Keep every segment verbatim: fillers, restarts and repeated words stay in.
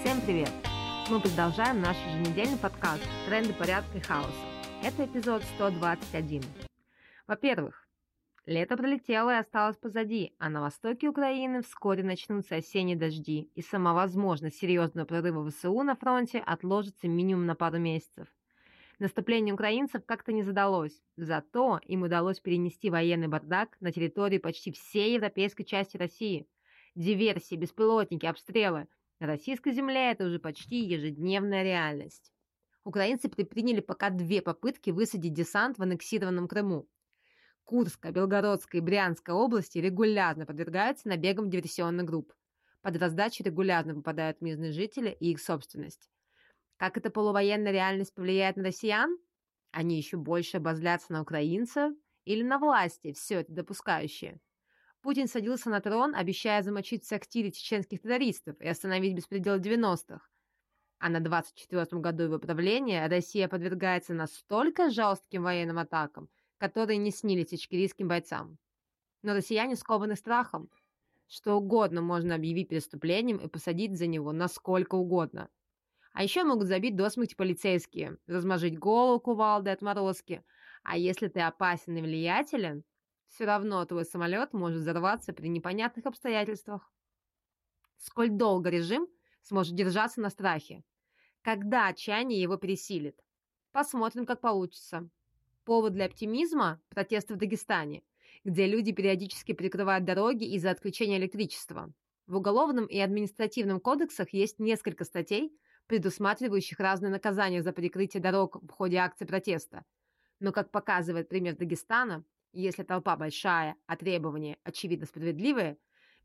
Всем привет! Мы продолжаем наш еженедельный подкаст «Тренды порядка и хаоса». Это эпизод сто двадцать один. Во-первых, лето пролетело и осталось позади, а на востоке Украины вскоре начнутся осенние дожди, и сама возможность серьезного прорыва ВСУ на фронте отложится минимум на пару месяцев. Наступление украинцев как-то не задалось, зато им удалось перенести военный бардак на территории почти всей европейской части России. Диверсии, беспилотники, обстрелы. На российской земле это уже почти ежедневная реальность. Украинцы предприняли пока две попытки высадить десант в аннексированном Крыму. Курская, Белгородская и Брянская области регулярно подвергаются набегам диверсионных групп. Под раздачу регулярно попадают мирные жители и их собственность. Как эта полувоенная реальность повлияет на россиян? Они еще больше обозлятся на украинцев или на власти, все это допускающие? Путин садился на трон, обещая замочить в сортире чеченских террористов и остановить беспредел девяностых. А на двадцать четвёртом году его правления Россия подвергается настолько жестким военным атакам, которые не снились ичкерийским бойцам. Но россияне скованы страхом. Что угодно можно объявить преступлением и посадить за него насколько угодно. А еще могут забить до смерти полицейские, размажить голову кувалдой отморозки. А если ты опасен и влиятелен, все равно твой самолет может взорваться при непонятных обстоятельствах. Сколь долго режим сможет держаться на страхе? Когда отчаяние его пересилит? Посмотрим, как получится. Повод для оптимизма – протесты в Дагестане, где люди периодически перекрывают дороги из-за отключения электричества. В Уголовном и административном кодексах есть несколько статей, предусматривающих разные наказания за перекрытие дорог в ходе акций протеста. Но, как показывает пример Дагестана, если толпа большая, а требования, очевидно, справедливые,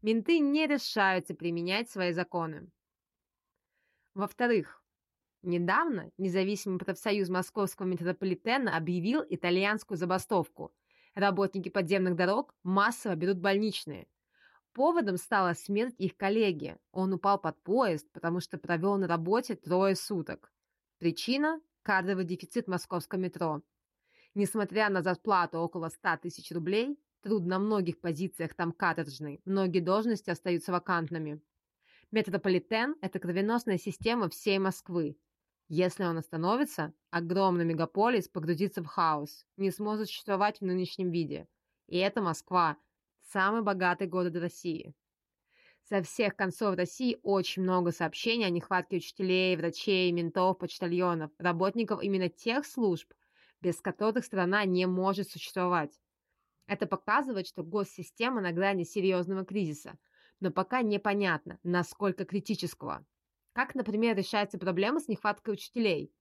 менты не решаются применять свои законы. Во-вторых, недавно независимый профсоюз московского метрополитена объявил итальянскую забастовку. Работники подземных дорог массово берут больничные. Поводом стала смерть их коллеги. Он упал под поезд, потому что провел на работе трое суток. Причина – кадровый дефицит московского метро. Несмотря на зарплату около ста тысяч рублей, труд на многих позициях там каторжный, многие должности остаются вакантными. Метрополитен – это кровеносная система всей Москвы. Если он остановится, огромный мегаполис погрузится в хаос, не сможет существовать в нынешнем виде. И это Москва – самый богатый город России. Со всех концов России очень много сообщений о нехватке учителей, врачей, ментов, почтальонов, работников именно тех служб, без которых страна не может существовать. Это показывает, что госсистема на грани серьезного кризиса, но пока непонятно, насколько критического. Как, например, решается проблема с нехваткой учителей?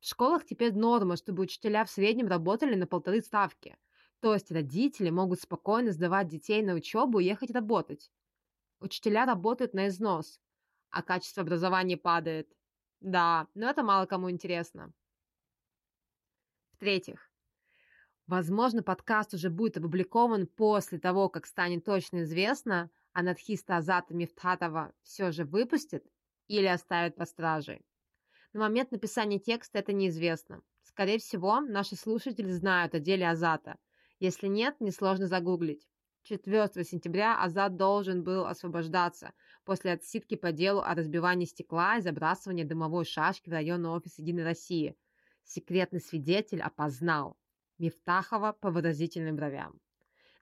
В школах теперь норма, чтобы учителя в среднем работали на полторы ставки. То есть родители могут спокойно сдавать детей на учебу и ехать работать. Учителя работают на износ, а качество образования падает. Да, но это мало кому интересно. В-третьих, возможно, подкаст уже будет опубликован после того, как станет точно известно, анархиста Азата Мифтахова все же выпустят или оставят под стражей. На момент написания текста это неизвестно. Скорее всего, наши слушатели знают о деле Азата. Если нет, несложно загуглить. четвёртого сентября Азат должен был освобождаться после отсидки по делу о разбивании стекла и забрасывании дымовой шашки в районный офис «Единой России». Секретный свидетель опознал Мифтахова по выразительным бровям.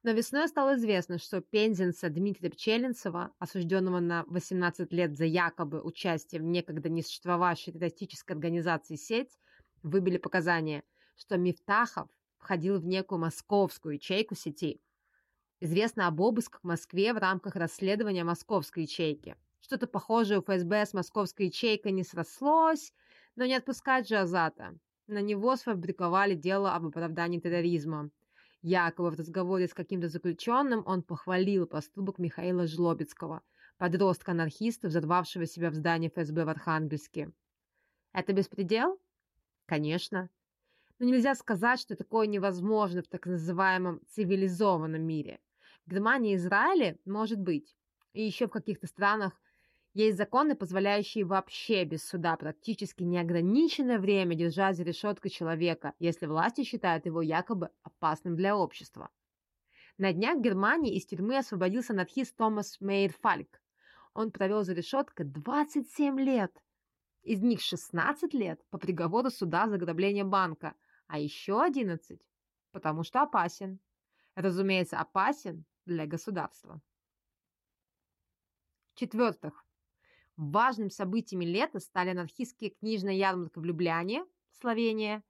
Но весной стало известно, что пензенца Дмитрия Пчелинцева, осужденного на восемнадцать лет за якобы участие в некогда несуществовавшей террористической организации «Сеть», выбили показания, что Мифтахов входил в некую московскую ячейку сети. Известно об обысках в Москве в рамках расследования московской ячейки. Что-то похожее у ФСБ с московской ячейкой не срослось, но не отпускать же Азата. На него сфабриковали дело об оправдании терроризма. Якобы в разговоре с каким-то заключенным он похвалил поступок Михаила Жлобецкого, подростка-анархиста, взорвавшего себя в здании ФСБ в Архангельске. Это беспредел? Конечно. Но нельзя сказать, что такое невозможно в так называемом цивилизованном мире. В Германии и Израиле может быть. И еще в каких-то странах есть законы, позволяющие вообще без суда практически неограниченное время держать за решеткой человека, если власти считают его якобы опасным для общества. На днях в Германии из тюрьмы освободился анархист Томас Мейер-Фальк. он провел за решеткой двадцать семь лет. Из них шестнадцать лет по приговору суда за ограбление банка, а еще одиннадцать, потому что опасен. Разумеется, опасен для государства. В-четвертых, важными событиями лета стали анархистские книжная ярмарка в Любляне, Словения,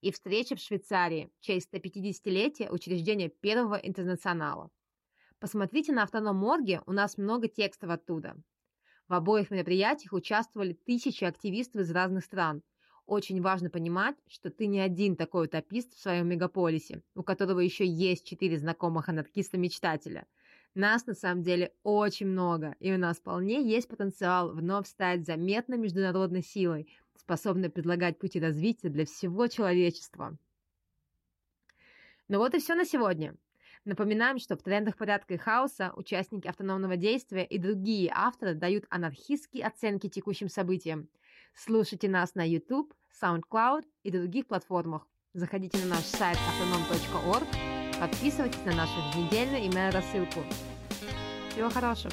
и встреча в Швейцарии в честь сто пятидесятилетия учреждения Первого интернационала. Посмотрите на автоном точка орг, у нас много текстов оттуда. В обоих мероприятиях участвовали тысячи активистов из разных стран. Очень важно понимать, что ты не один такой утопист в своем мегаполисе, у которого еще есть четыре знакомых анархиста-мечтателя. Нас на самом деле очень много, и у нас вполне есть потенциал вновь стать заметной международной силой, способной предлагать пути развития для всего человечества. Ну вот и все на сегодня. Напоминаем, что в «Трендах порядка и хаоса» участники автономного действия и другие авторы дают анархистские оценки текущим событиям. Слушайте нас на YouTube, SoundCloud и других платформах. Заходите на наш сайт автоном точка орг, подписывайтесь на нашу еженедельную email-рассылку. Всего хорошего!